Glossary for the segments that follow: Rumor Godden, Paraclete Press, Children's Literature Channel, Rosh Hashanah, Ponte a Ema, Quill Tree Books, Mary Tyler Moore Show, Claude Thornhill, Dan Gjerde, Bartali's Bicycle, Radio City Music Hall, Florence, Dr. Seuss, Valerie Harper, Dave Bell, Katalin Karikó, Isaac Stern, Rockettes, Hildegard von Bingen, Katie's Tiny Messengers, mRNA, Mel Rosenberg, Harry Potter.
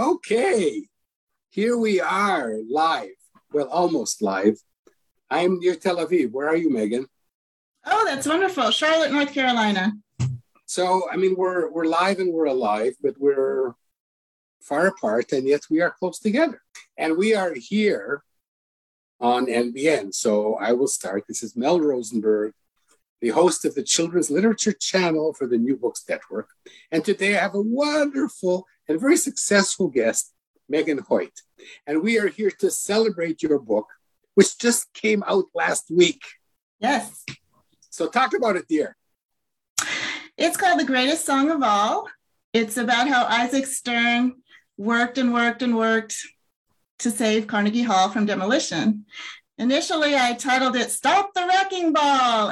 Okay, here we are live. Well, almost live. I'm near Tel Aviv. Where are you, Megan? Oh, that's wonderful. Charlotte, North Carolina. So, I mean, we're live and we're alive, but we're far apart, and yet we are close together. And we are here on NBN. So I will start. This is Mel Rosenberg, the host of the Children's Literature Channel for the New Books Network. And today I have a wonderful and very successful guest, Megan Hoyt. And we are here to celebrate your book, which just came out last week. Yes. So talk about it, dear. It's called The Greatest Song of All. It's about how Isaac Stern worked to save Carnegie Hall from demolition. Initially, I titled it Stop the Wrecking Ball! !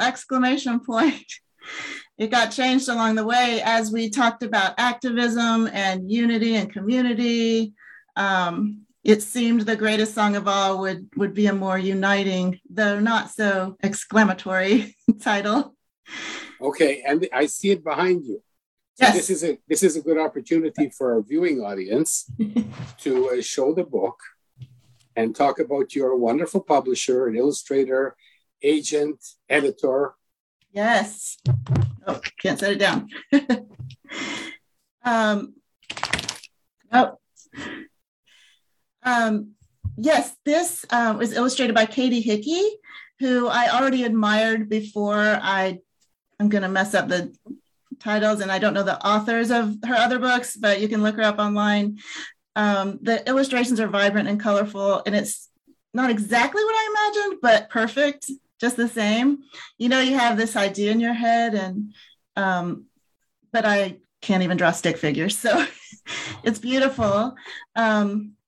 It got changed along the way as we talked about activism and unity and community. It seemed the greatest song of all would be a more uniting, though not so exclamatory title. Okay, and I see it behind you. So yes. This is a good opportunity for our viewing audience to show the book and talk about your wonderful publisher and illustrator, agent, editor. Yes. Oh, can't set it down. Yes, this was illustrated by Katie Hickey, who I already admired before. I'm going to mess up the titles, and I don't know the authors of her other books, but you can look her up online. The illustrations are vibrant and colorful, and it's not exactly what I imagined, but perfect, just the same. You know, you have this idea in your head, and but I can't even draw stick figures, so it's beautiful.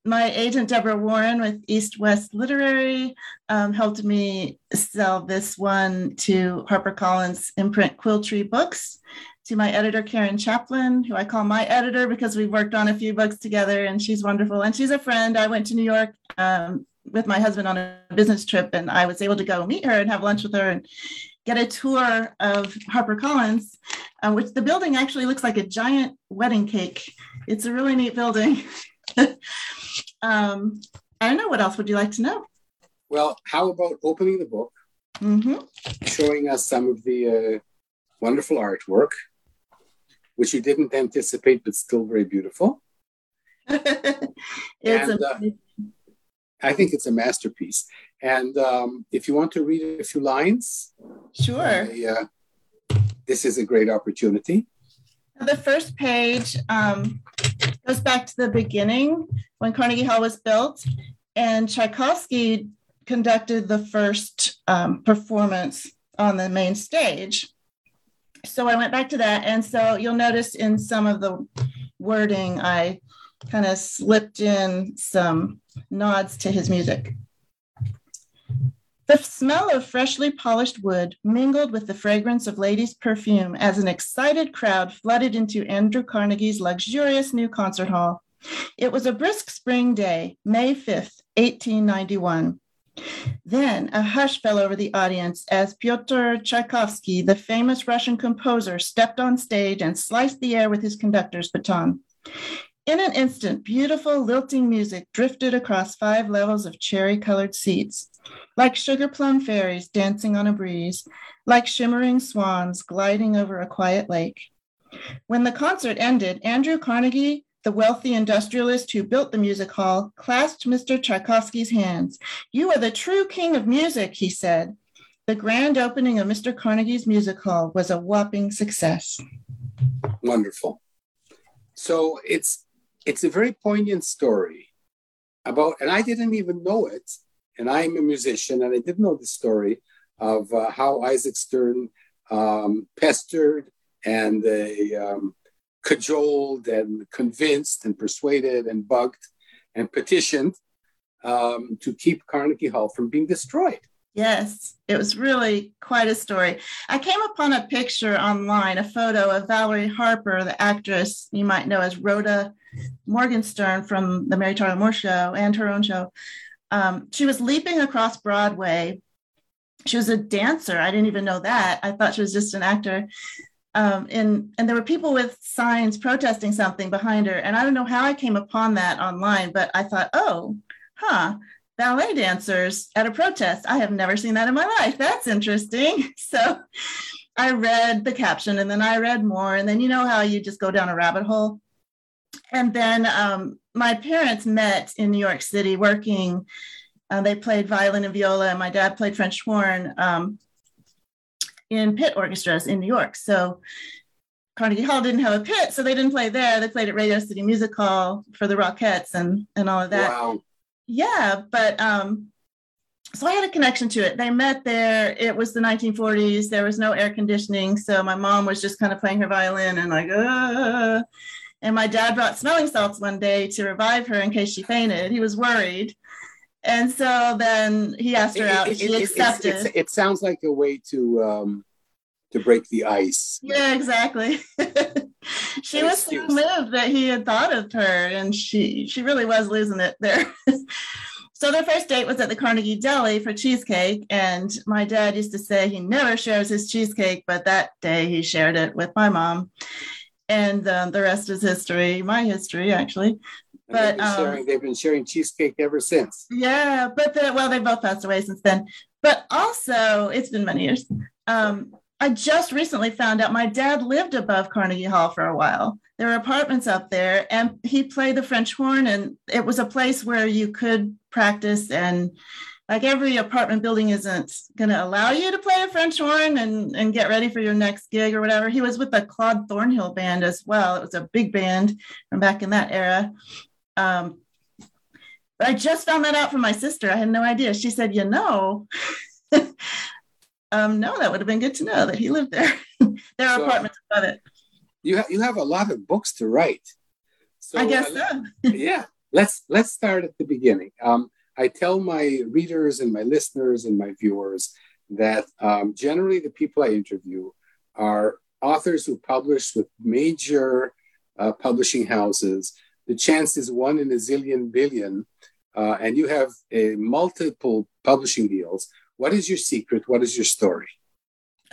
My agent, Deborah Warren with East West Literary, helped me sell this one to HarperCollins imprint Quill Tree Books, to my editor, Karen Chaplin, who I call my editor because we've worked on a few books together, and she's wonderful. And she's a friend. I went to New York with my husband on a business trip, and I was able to go meet her and have lunch with her and get a tour of HarperCollins, which the building actually looks like a giant wedding cake. It's a really neat building. I don't know. What else would you like to know? Well, how about opening the book, showing us some of the wonderful artwork, which you didn't anticipate, but still very beautiful. I think it's a masterpiece. And if you want to read a few lines, sure. This is a great opportunity. The first page goes back to the beginning when Carnegie Hall was built, and Tchaikovsky conducted the first performance on the main stage. So I went back to that. And so you'll notice in some of the wording, I kind of slipped in some nods to his music. The smell of freshly polished wood mingled with the fragrance of ladies' perfume as an excited crowd flooded into Andrew Carnegie's luxurious new concert hall. It was a brisk spring day, May 5th, 1891. Then a hush fell over the audience as Pyotr Tchaikovsky, the famous Russian composer, stepped on stage and sliced the air with his conductor's baton. In an instant, beautiful, lilting music drifted across 5 levels of cherry-colored seats, like sugar plum fairies dancing on a breeze, like shimmering swans gliding over a quiet lake. When the concert ended, Andrew Carnegie, the wealthy industrialist who built the music hall, clasped Mr. Tchaikovsky's hands. "You are the true king of music," he said. The grand opening of Mr. Carnegie's music hall was a whopping success. Wonderful. So it's a very poignant story about, and I didn't even know it, and I'm a musician, and I didn't know the story of how Isaac Stern pestered and cajoled and convinced and persuaded and bugged and petitioned to keep Carnegie Hall from being destroyed. Yes, it was really quite a story. I came upon a picture online, a photo of Valerie Harper, the actress you might know as Rhoda Morgenstern from the Mary Tyler Moore Show and her own show. She was leaping across Broadway. She was a dancer. I didn't even know that. I thought she was just an actor. And there were people with signs protesting something behind her. And I don't know how I came upon that online, but I thought, ballet dancers at a protest. I have never seen that in my life. That's interesting. So I read the caption and then I read more. And then you know how you just go down a rabbit hole. And then my parents met in New York City working. They played violin and viola, and my dad played French horn in pit orchestras in New York. So Carnegie Hall didn't have a pit, so they didn't play there. They played at Radio City Music Hall for the Rockettes and all of that. Wow. Yeah, but so I had a connection to it. They met there. It was the 1940s. There was no air conditioning, so my mom was just kind of playing her violin and like, And my dad brought smelling salts one day to revive her in case she fainted. He was worried. And so then he asked her out. She accepted. It sounds like a way to break the ice. Yeah, exactly. She was so moved that he had thought of her, and she really was losing it there. So their first date was at the Carnegie Deli for cheesecake, and my dad used to say he never shares his cheesecake, but that day he shared it with my mom. And the rest is history, my history, actually. But they've been sharing cheesecake ever since. Yeah, but they both passed away since then. But also, it's been many years. I just recently found out my dad lived above Carnegie Hall for a while. There were apartments up there, and he played the French horn, and it was a place where you could practice. And like every apartment building isn't going to allow you to play a French horn and get ready for your next gig or whatever. He was with the Claude Thornhill band as well. It was a big band from back in that era. But I just found that out from my sister. I had no idea. She said, no, that would have been good to know that he lived there. There are apartments above it. You have a lot of books to write. So I guess so. Yeah. Let's start at the beginning. I tell my readers and my listeners and my viewers that generally the people I interview are authors who publish with major publishing houses. The chance is one in a zillion billion, and you have multiple publishing deals. What is your secret? What is your story?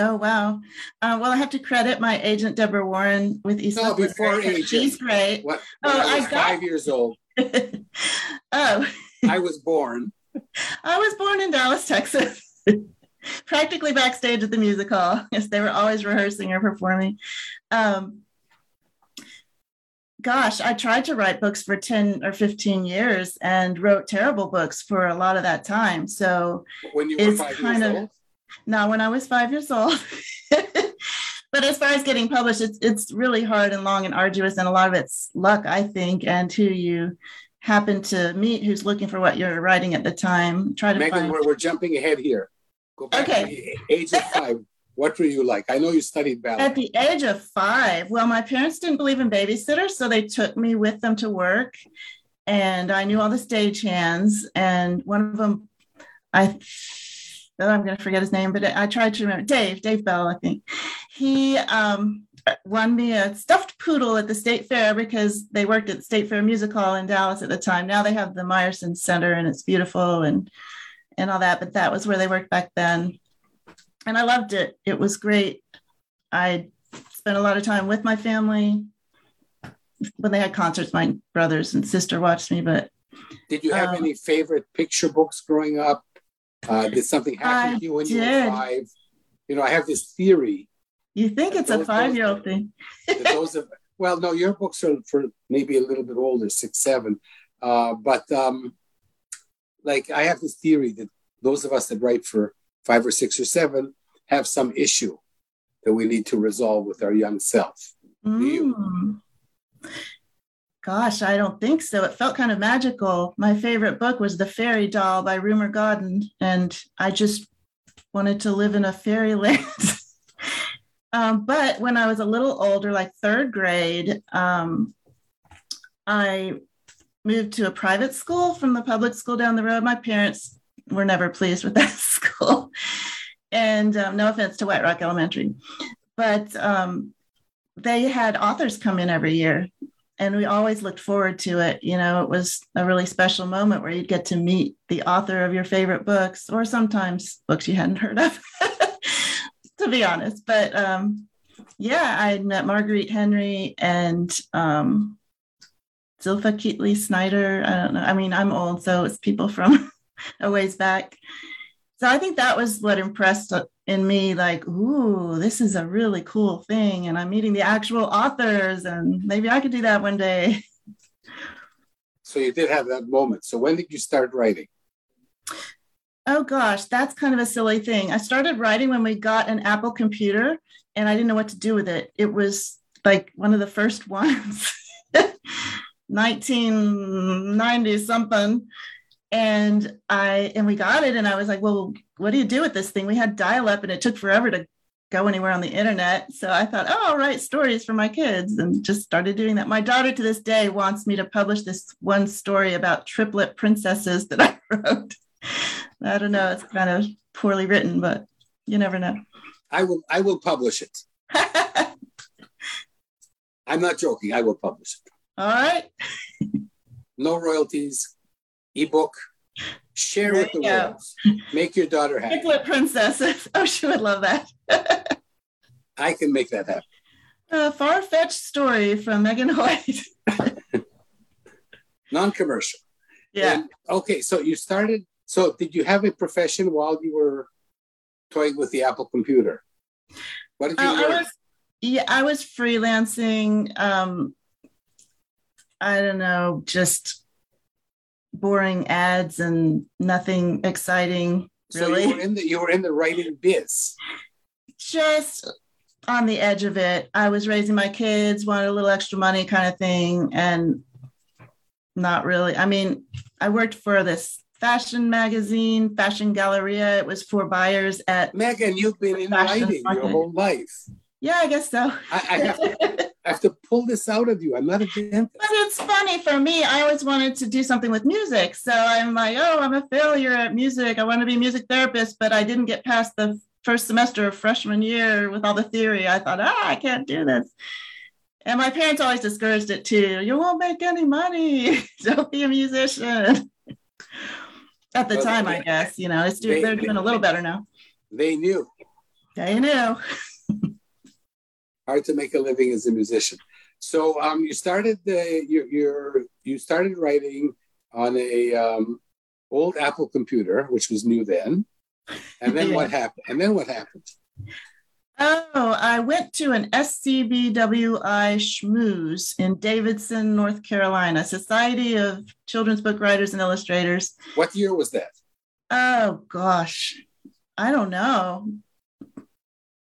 Oh, wow. Well, I have to credit my agent, Deborah Warren, with East West Literary. She's great. I was 5 years old. Oh, I was born in Dallas, Texas, practically backstage at the music hall. Yes, they were always rehearsing or performing. I tried to write books for 10 or 15 years and wrote terrible books for a lot of that time. So when you were 5 years old? No, when I was 5 years old. But as far as getting published, it's really hard and long and arduous, and a lot of it's luck, I think, and who you happen to meet who's looking for what you're writing at the time. Try to Megan, we're jumping ahead here. Go back to the age of five. What were you like? I know you studied ballet. At the age of five, well, my parents didn't believe in babysitters, so they took me with them to work. And I knew all the stagehands. And one of them, I'm going to forget his name, but I tried to remember. Dave Bell, I think. He won me a stuffed poodle at the State Fair because they worked at the State Fair Music Hall in Dallas at the time. Now they have the Meyerson Center, and it's beautiful and all that. But that was where they worked back then. And I loved it. It was great. I spent a lot of time with my family. When they had concerts, my brothers and sister watched me. But did you have any favorite picture books growing up? Did something happen to you when you were five? You know, I have this theory. You think it's a five-year-old thing? No, your books are for maybe a little bit older, 6, 7. But I have this theory that those of us that write for 5 or 6 or 7 have some issue that we need to resolve with our young self. Do you? Gosh, I don't think so. It felt kind of magical. My favorite book was The Fairy Doll by Rumor Godden, and I just wanted to live in a fairyland. But when I was a little older, like third grade, I moved to a private school from the public school down the road. My parents were never pleased with that school. And no offense to White Rock Elementary, but they had authors come in every year, and we always looked forward to it. You know, it was a really special moment where you'd get to meet the author of your favorite books, or sometimes books you hadn't heard of, to be honest. But yeah, I met Marguerite Henry and Zilpha Keatley Snyder. I don't know. I mean, I'm old, so it's people from a ways back. So I think that was what impressed in me, like, ooh, this is a really cool thing. And I'm meeting the actual authors, and maybe I could do that one day. So you did have that moment. So when did you start writing? Oh, gosh, that's kind of a silly thing. I started writing when we got an Apple computer, and I didn't know what to do with it. It was like one of the first ones, 1990 something. And we got it, and I was like, well, what do you do with this thing? We had dial-up, and it took forever to go anywhere on the internet. So I thought, oh, I'll write stories for my kids, and just started doing that. My daughter to this day wants me to publish this one story about triplet princesses that I wrote. I don't know, it's kind of poorly written, but you never know. I will publish it. I'm not joking, I will publish it. All right. No royalties. Ebook, share with the world, make your daughter happy. Triplet princesses. Oh, she would love that. I can make that happen. A far-fetched story from Megan Hoyt. Non-commercial. Yeah. And, okay, so you started. So did you have a profession while you were toying with the Apple computer? What did you learn? I was freelancing. I don't know, just boring ads and nothing exciting, really. So you were in the writing biz. Just on the edge of it. I was raising my kids, wanted a little extra money kind of thing, and not really. I mean, I worked for this fashion magazine, Fashion Galleria. It was for buyers at... Megan, you've been in writing your whole life. Yeah, I guess so. I have to pull this out of you. I'm not a dentist. But it's funny for me. I always wanted to do something with music. So I'm like, oh, I'm a failure at music. I want to be a music therapist, but I didn't get past the first semester of freshman year with all the theory. I thought, I can't do this. And my parents always discouraged it too. You won't make any money. Don't be a musician. At the time, I guess, you know, they're doing a little better now. They knew. They knew. Hard to make a living as a musician. So you started writing on a old Apple computer, which was new then. And then what happened? Oh, I went to an SCBWI schmooze in Davidson, North Carolina, Society of Children's Book Writers and Illustrators. What year was that? Oh gosh, I don't know.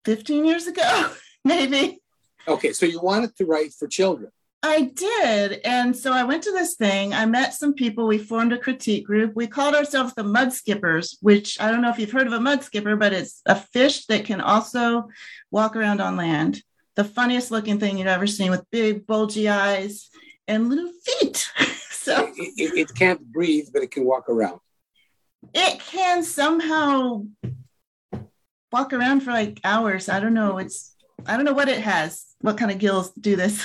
15 years ago. Maybe. Okay, so you wanted to write for children. I did. And so I went to this thing. I met some people. We formed a critique group. We called ourselves the Mud Skippers, which I don't know if you've heard of a mud skipper, but it's a fish that can also walk around on land. The funniest looking thing you've ever seen, with big, bulgy eyes and little feet. So it can't breathe, but it can walk around. It can somehow walk around for like hours. I don't know. I don't know what it has, what kind of gills do this.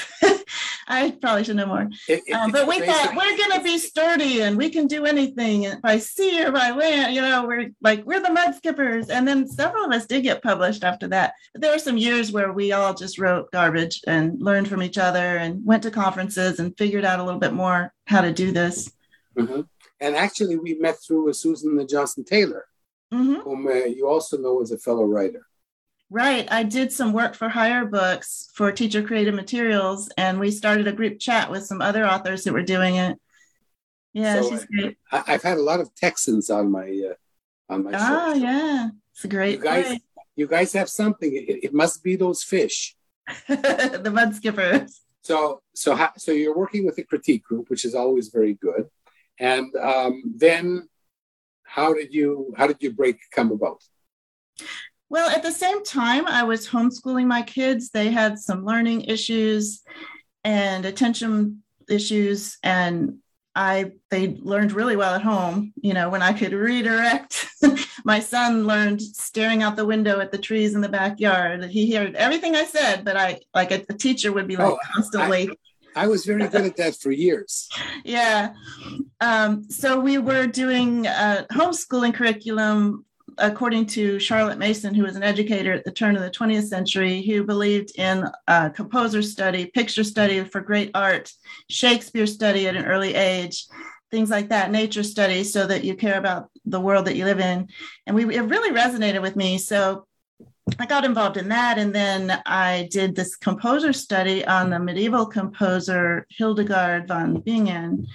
I probably should know more. But we thought, we're going to be sturdy and we can do anything by sea or by land. You know, we're the Mud Skippers. And then several of us did get published after that. But there were some years where we all just wrote garbage and learned from each other and went to conferences and figured out a little bit more how to do this. Mm-hmm. And actually, we met through Susan Johnson Taylor, mm-hmm. whom you also know as a fellow writer. Right. I did some work for Hire Books for teacher creative materials, and we started a group chat with some other authors that were doing it. Yeah, so she's great. I've had a lot of Texans on my show. Oh, yeah. It's a great place. You guys have something. It must be those fish. The Mud Skippers. So you're working with a critique group, which is always very good. And then how did your break come about? Well, at the same time, I was homeschooling my kids. They had some learning issues and attention issues, and they learned really well at home, you know, when I could redirect. My son learned staring out the window at the trees in the backyard. He heard everything I said, but I, like a teacher would be like constantly. I was very good at that for years. Yeah. So we were doing a homeschooling curriculum according to Charlotte Mason, who was an educator at the turn of the 20th century, who believed in composer study, picture study for great art, Shakespeare study at an early age, things like that, nature study, so that you care about the world that you live in. And it really resonated with me. So I got involved in that. And then I did this composer study on the medieval composer Hildegard von Bingen.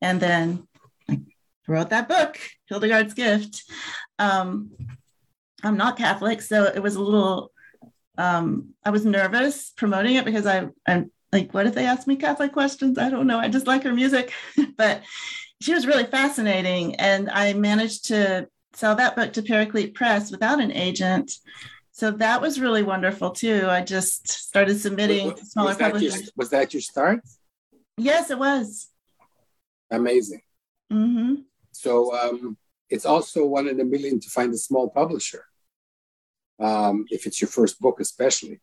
And then I wrote that book, Hildegard's Gift. I'm not Catholic, so it was a little, I was nervous promoting it because I'm like, what if they ask me Catholic questions? I don't know. I just like her music, but she was really fascinating. And I managed to sell that book to Paraclete Press without an agent. So that was really wonderful too. I just started submitting to smaller publishers. Was that your start? Yes, it was. Amazing. Mm-hmm. So, it's also one in a million to find a small publisher, if it's your first book, especially.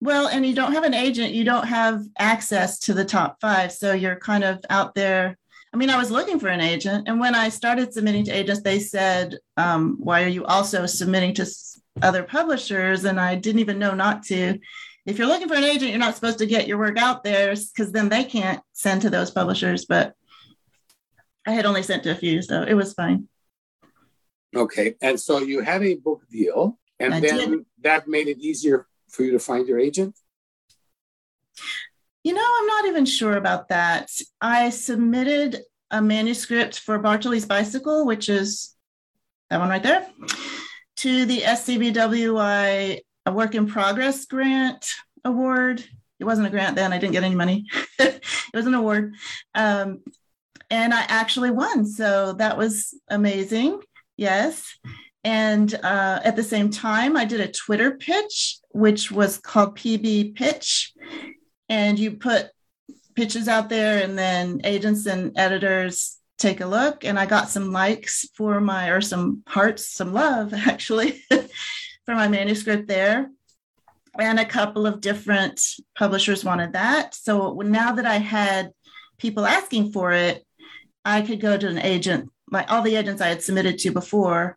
Well, and you don't have an agent, you don't have access to the top five. So you're kind of out there. I mean, I was looking for an agent. And when I started submitting to agents, they said, why are you also submitting to other publishers? And I didn't even know not to. If you're looking for an agent, you're not supposed to get your work out there because then they can't send to those publishers. But I had only sent to a few, so it was fine. Okay. And so you had a book deal, and that made it easier for you to find your agent? You know, I'm not even sure about that. I submitted a manuscript for Bartali's Bicycle, which is that one right there, to the SCBWI a Work in Progress Grant Award. It wasn't a grant then. I didn't get any money. It was an award. And I actually won. So that was amazing. Yes. And at the same time, I did a Twitter pitch, which was called PB Pitch. And you put pitches out there and then agents and editors take a look. And I got some likes or some hearts, some love actually for my manuscript there. And a couple of different publishers wanted that. So now that I had people asking for it, I could go to an agent, like all the agents I had submitted to before,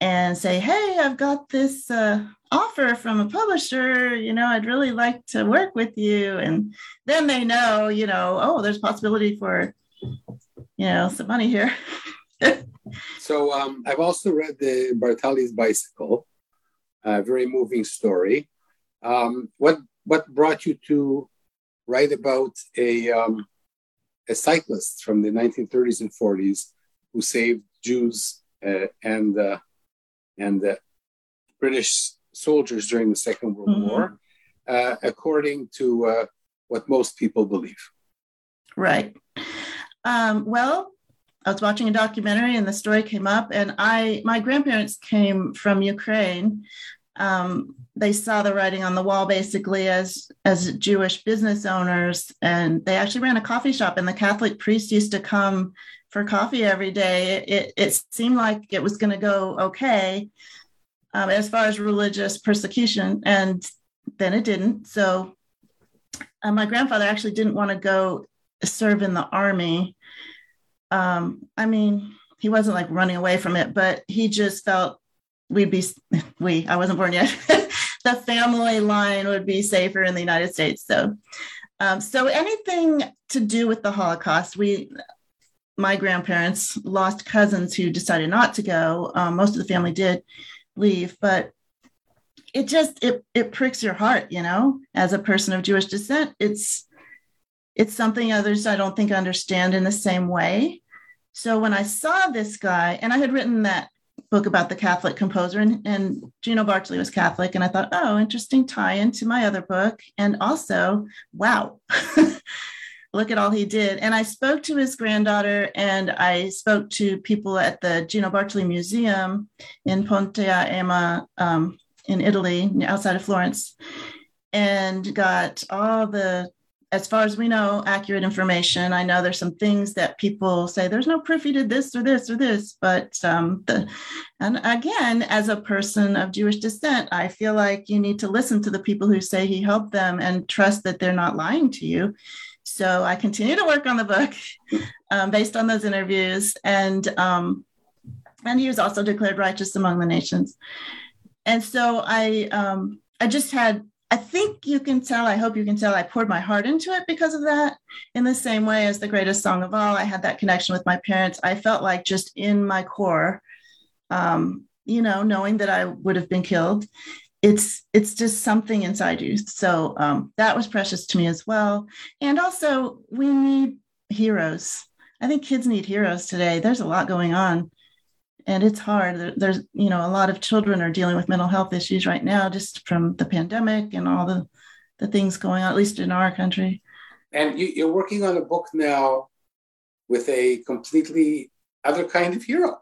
and say, hey, I've got this offer from a publisher, you know, I'd really like to work with you. And then they know, you know, oh, there's possibility for, you know, some money here. So I've also read the Bartali's Bicycle, a very moving story. What brought you to write about a cyclist from the 1930s and 40s who saved Jews and British soldiers during the Second World mm-hmm. War, according to what most people believe. Right. Well, I was watching a documentary and the story came up, and my grandparents came from Ukraine. They saw the writing on the wall, basically, as Jewish business owners. And they actually ran a coffee shop, and the Catholic priest used to come for coffee every day. It seemed like it was going to go okay as far as religious persecution. And then it didn't. So my grandfather actually didn't want to go serve in the army. I mean, he wasn't like running away from it, but he just felt I wasn't born yet. The family line would be safer in the United States. So, so anything to do with the Holocaust, my grandparents lost cousins who decided not to go. Most of the family did leave, but it just, it pricks your heart, you know, as a person of Jewish descent. It's something others, I don't think, understand in the same way. So when I saw this guy, and I had written that book about the Catholic composer, and Gino Bartali was Catholic. And I thought, oh, interesting tie-in to my other book. And also, wow, look at all he did. And I spoke to his granddaughter, and I spoke to people at the Gino Bartali Museum in Ponte a Ema in Italy, outside of Florence, and got all the, as far as we know, accurate information. I know there's some things that people say, there's no proof he did this or this or this, but and again, as a person of Jewish descent, I feel like you need to listen to the people who say he helped them and trust that they're not lying to you. So I continue to work on the book based on those interviews. And he was also declared righteous among the nations. And so I just had, I think you can tell, I hope you can tell, I poured my heart into it because of that. In the same way as The Greatest Song of All, I had that connection with my parents. I felt like just in my core, knowing that I would have been killed, it's just something inside you. So that was precious to me as well. And also, we need heroes. I think kids need heroes today. There's a lot going on. And it's hard. There's, a lot of children are dealing with mental health issues right now, just from the pandemic and all the things going on, at least in our country. And you're working on a book now with a completely other kind of hero.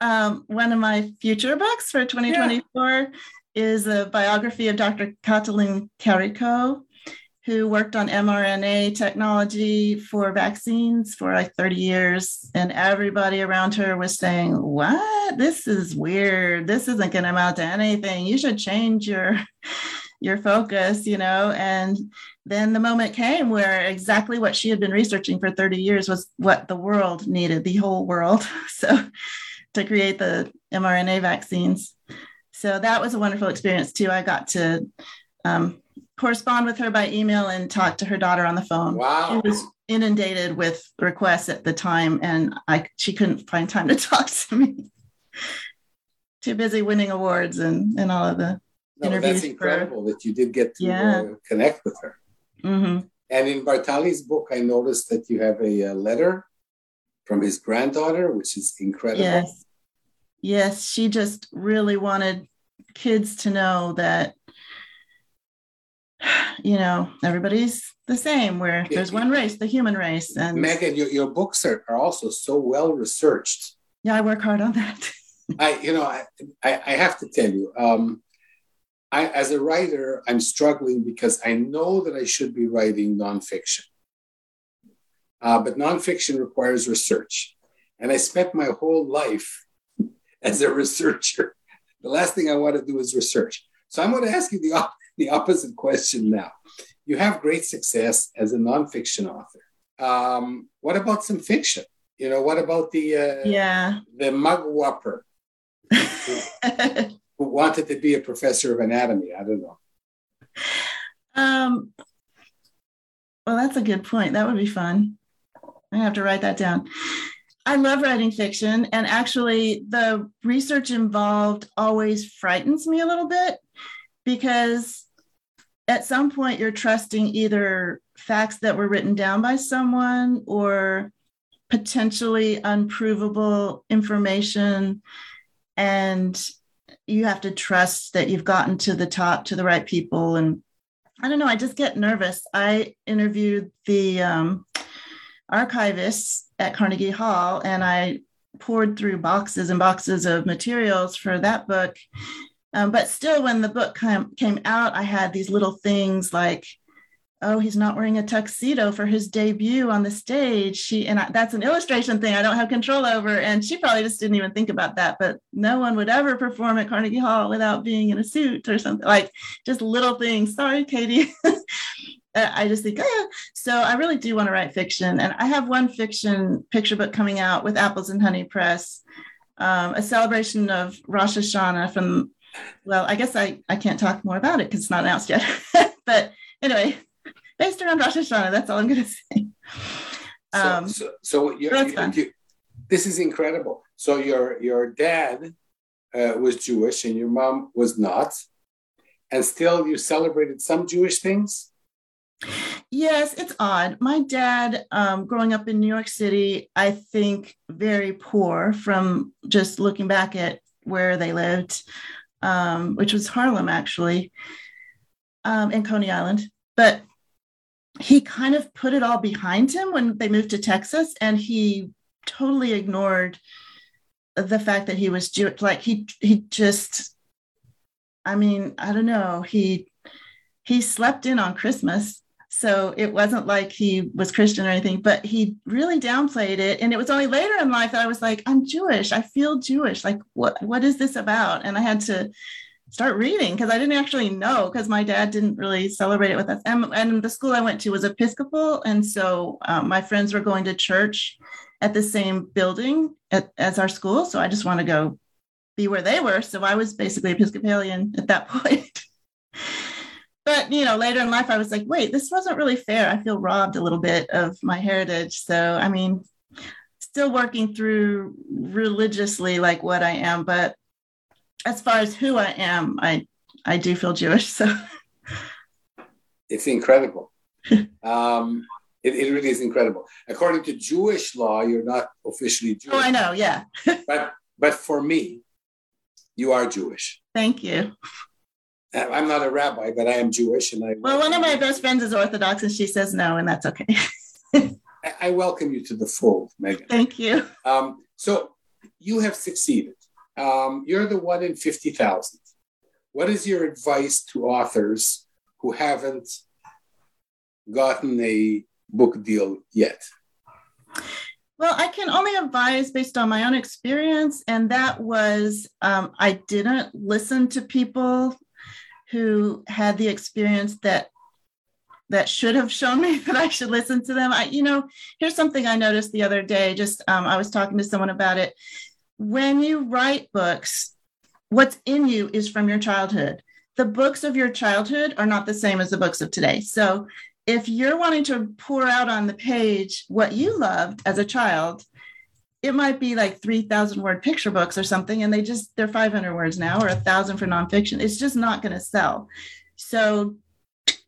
One of my future books for 2024 is a biography of Dr. Katalin Karikó, who worked on mRNA technology for vaccines for like 30 years. And everybody around her was saying, what? This is weird. This isn't going to amount to anything. You should change your focus, And then the moment came where exactly what she had been researching for 30 years was what the world needed, the whole world. So to create the mRNA vaccines. So that was a wonderful experience too. I got to correspond with her by email and talk to her daughter on the phone. Wow. She was inundated with requests at the time, and she couldn't find time to talk to me. Too busy winning awards and all of the interviews. That's incredible that you did get to connect with her. Mm-hmm. And in Bartali's book, I noticed that you have a letter from his granddaughter, which is incredible. Yes, she just really wanted kids to know that everybody's the same, where there's one race, the human race. And Megan, your books are also so well researched. Yeah, I work hard on that. I have to tell you, as a writer, I'm struggling because I know that I should be writing nonfiction. But nonfiction requires research. And I spent my whole life as a researcher. The last thing I want to do is research. So I'm going to ask you the opposite question now. You have great success as a nonfiction author. What about some fiction? What about the mugwumper who wanted to be a professor of anatomy? I don't know. Well, that's a good point. That would be fun. I have to write that down. I love writing fiction, and actually the research involved always frightens me a little bit, because at some point you're trusting either facts that were written down by someone or potentially unprovable information. And you have to trust that you've gotten to the top, to the right people. And I don't know, I just get nervous. I interviewed the archivists at Carnegie Hall, and I poured through boxes and boxes of materials for that book. But still, when the book came out, I had these little things like, oh, he's not wearing a tuxedo for his debut on the stage. That's an illustration thing I don't have control over. And she probably just didn't even think about that. But no one would ever perform at Carnegie Hall without being in a suit or something, like just little things. Sorry, Katie. I just think, so I really do want to write fiction. And I have one fiction picture book coming out with Apples and Honey Press, a celebration of Rosh Hashanah from... Well, I guess I can't talk more about it because it's not announced yet. But anyway, based around Rosh Hashanah, that's all I'm going to say. This is incredible. So your dad was Jewish and your mom was not. And still you celebrated some Jewish things? Yes, it's odd. My dad, growing up in New York City, I think very poor from just looking back at where they lived. Which was Harlem, actually, in Coney Island. But he kind of put it all behind him when they moved to Texas, and he totally ignored the fact that he was Jewish. Like he just, I mean, I don't know. He slept in on Christmas. So it wasn't like he was Christian or anything, but he really downplayed it. And it was only later in life that I was like, I'm Jewish. I feel Jewish. Like, what is this about? And I had to start reading because I didn't actually know, because my dad didn't really celebrate it with us. And the school I went to was Episcopal. And so my friends were going to church at the same building as our school. So I just want to go be where they were. So I was basically Episcopalian at that point. But, you know, later in life, I was like, wait, this wasn't really fair. I feel robbed a little bit of my heritage. So, I mean, still working through religiously, like what I am. But as far as who I am, I do feel Jewish. So it's incredible. It really is incredible. According to Jewish law, you're not officially Jewish. Oh, I know. Yeah. but for me, you are Jewish. Thank you. I'm not a rabbi, but I am Jewish, and Well, one of my best friends is Orthodox, and she says no, and that's okay. I welcome you to the fold, Megan. Thank you. So you have succeeded. You're the one in 50,000. What is your advice to authors who haven't gotten a book deal yet? Well, I can only advise based on my own experience, and that was I didn't listen to people who had the experience that should have shown me that I should listen to them. Here's something I noticed the other day. Just I was talking to someone about it. When you write books, what's in you is from your childhood. The books of your childhood are not the same as the books of today. So if you're wanting to pour out on the page what you loved as a child, it might be like 3,000 word picture books or something. And they're 500 words now, or 1,000 for nonfiction. It's just not going to sell. So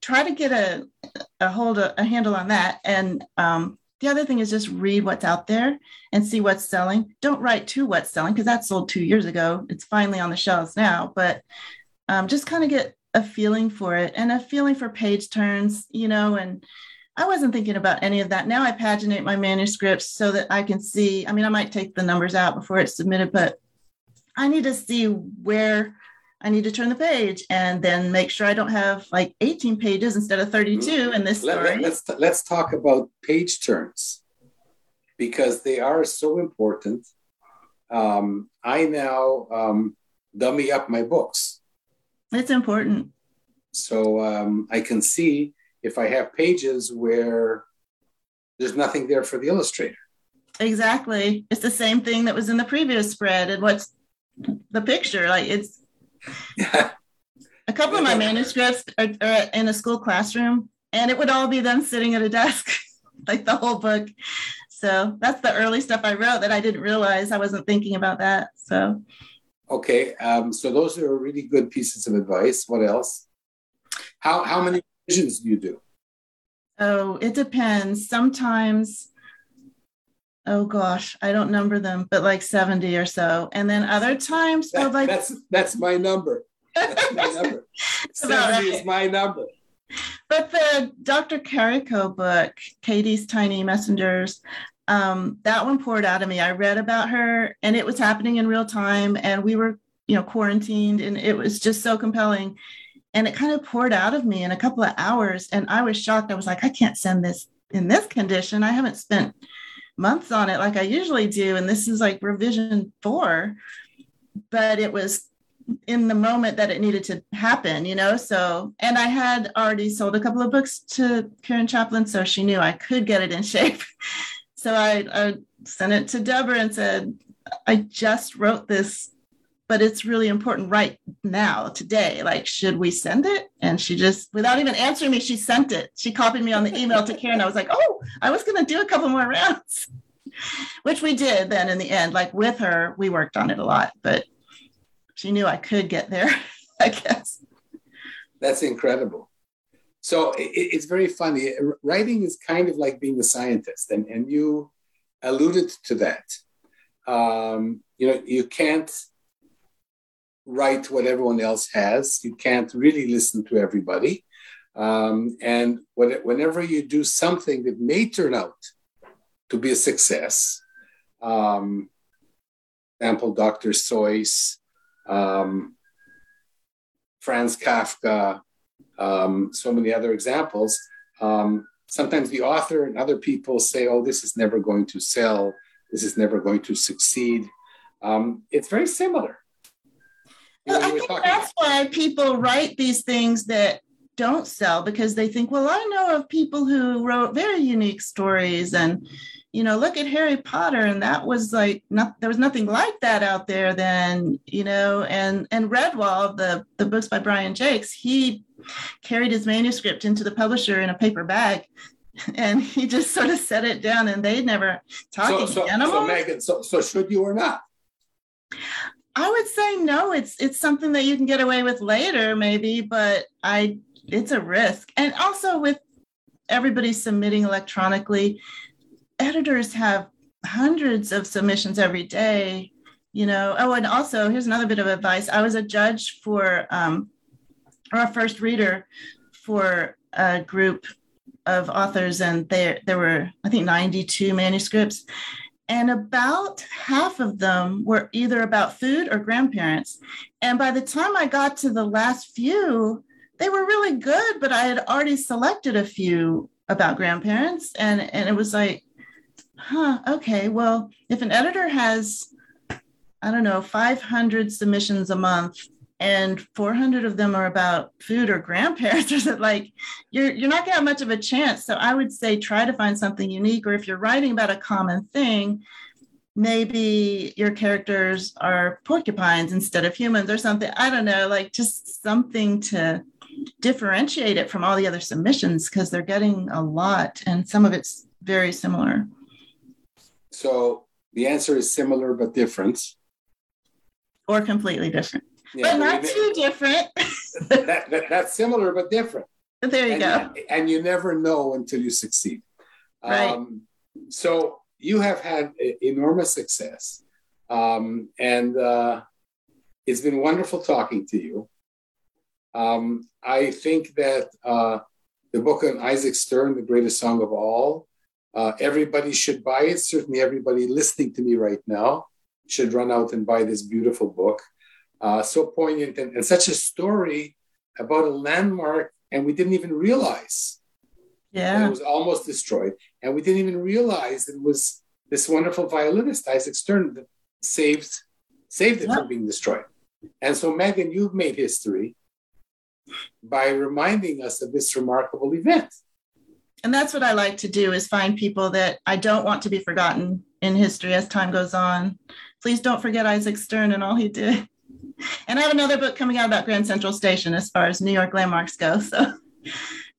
try to get a handle on that. And the other thing is just read what's out there and see what's selling. Don't write to what's selling, because that sold 2 years ago. It's finally on the shelves now, but just kind of get a feeling for it and a feeling for page turns, and I wasn't thinking about any of that. Now I paginate my manuscripts so that I can see, I might take the numbers out before it's submitted, but I need to see where I need to turn the page and then make sure I don't have like 18 pages instead of 32 in this story. Let's talk about page turns, because they are so important. I now dummy up my books. It's important. So I can see if I have pages where there's nothing there for the illustrator. Exactly. It's the same thing that was in the previous spread. And what's the picture? Like it's a couple of my manuscripts are in a school classroom, and it would all be them sitting at a desk, like the whole book. So that's the early stuff I wrote that I didn't realize. I wasn't thinking about that. So. Okay. So those are really good pieces of advice. What else? How many revisions do you do? Oh, it depends. Sometimes, I don't number them, but like 70 or so. And then other times, that's my number. That's my number. 70 is my number. But the Dr. Carico book, Katie's Tiny Messengers, that one poured out of me. I read about her, and it was happening in real time, and we were, quarantined, and it was just so compelling. And it kind of poured out of me in a couple of hours. And I was shocked. I was like, I can't send this in this condition. I haven't spent months on it like I usually do. And this is like revision 4. But it was in the moment that it needed to happen, So, and I had already sold a couple of books to Karen Chaplin. So she knew I could get it in shape. So I sent it to Deborah and said, I just wrote this, but it's really important right now, today. Like, should we send it? And she just, without even answering me, she sent it. She copied me on the email to Karen. I was like, I was going to do a couple more rounds, which we did then in the end. Like with her, we worked on it a lot, but she knew I could get there, I guess. That's incredible. So it's very funny. Writing is kind of like being a scientist, and you alluded to that. You can't write what everyone else has. You can't really listen to everybody. And whenever you do something that may turn out to be a success, example, Dr. Seuss, Franz Kafka, so many other examples. Sometimes the author and other people say, oh, this is never going to sell. This is never going to succeed. It's very similar. Well, I think that's why people write these things that don't sell, because they think, well, I know of people who wrote very unique stories, and, you know, look at Harry Potter, and that was like, there was nothing like that out there then, you know, and Redwall, the books by Brian Jakes, he carried his manuscript into the publisher in a paper bag, and he just sort of set it down, and they never talked to animals. So Megan, so should you or not? I would say no, it's something that you can get away with later maybe, but it's a risk. And also with everybody submitting electronically, editors have hundreds of submissions every day, you know. Oh, and also here's another bit of advice. I was a judge for, or a first reader for a group of authors, and there were, I think, 92 manuscripts. And about half of them were either about food or grandparents. And by the time I got to the last few, they were really good, but I had already selected a few about grandparents. And it was like, okay, well, if an editor has, 500 submissions a month, and 400 of them are about food or grandparents, or something, like you're not gonna have much of a chance. So I would say try to find something unique, or if you're writing about a common thing, maybe your characters are porcupines instead of humans or something. I don't know, like just something to differentiate it from all the other submissions, because they're getting a lot and some of it's very similar. So the answer is similar but different. Or completely different. Yeah, but not too different. That's similar, but different. There you go. And you never know until you succeed. Right. So you have had enormous success. And it's been wonderful talking to you. I think that the book on Isaac Stern, The Greatest Song of All, everybody should buy it. Certainly everybody listening to me right now should run out and buy this beautiful book. So poignant and such a story about a landmark, and we didn't even realize that it was almost destroyed, and we didn't even realize it was this wonderful violinist Isaac Stern that saved it from being destroyed. And so, Megan, you've made history by reminding us of this remarkable event. And that's what I like to do, is find people that I don't want to be forgotten in history as time goes on. Please don't forget Isaac Stern and all he did. And I have another book coming out about Grand Central Station as far as New York landmarks go. So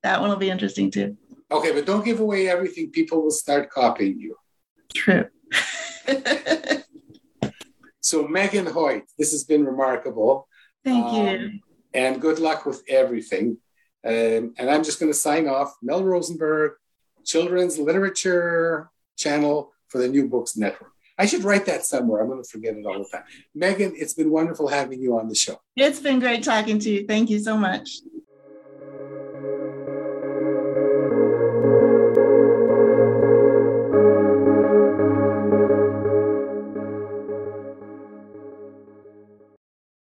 that one will be interesting too. Okay, but don't give away everything. People will start copying you. True. So Megan Hoyt, this has been remarkable. Thank you. And good luck with everything. And I'm just going to sign off. Mel Rosenberg, Children's Literature Channel for the New Books Network. I should write that somewhere. I'm going to forget it all the time. Megan, it's been wonderful having you on the show. It's been great talking to you. Thank you so much.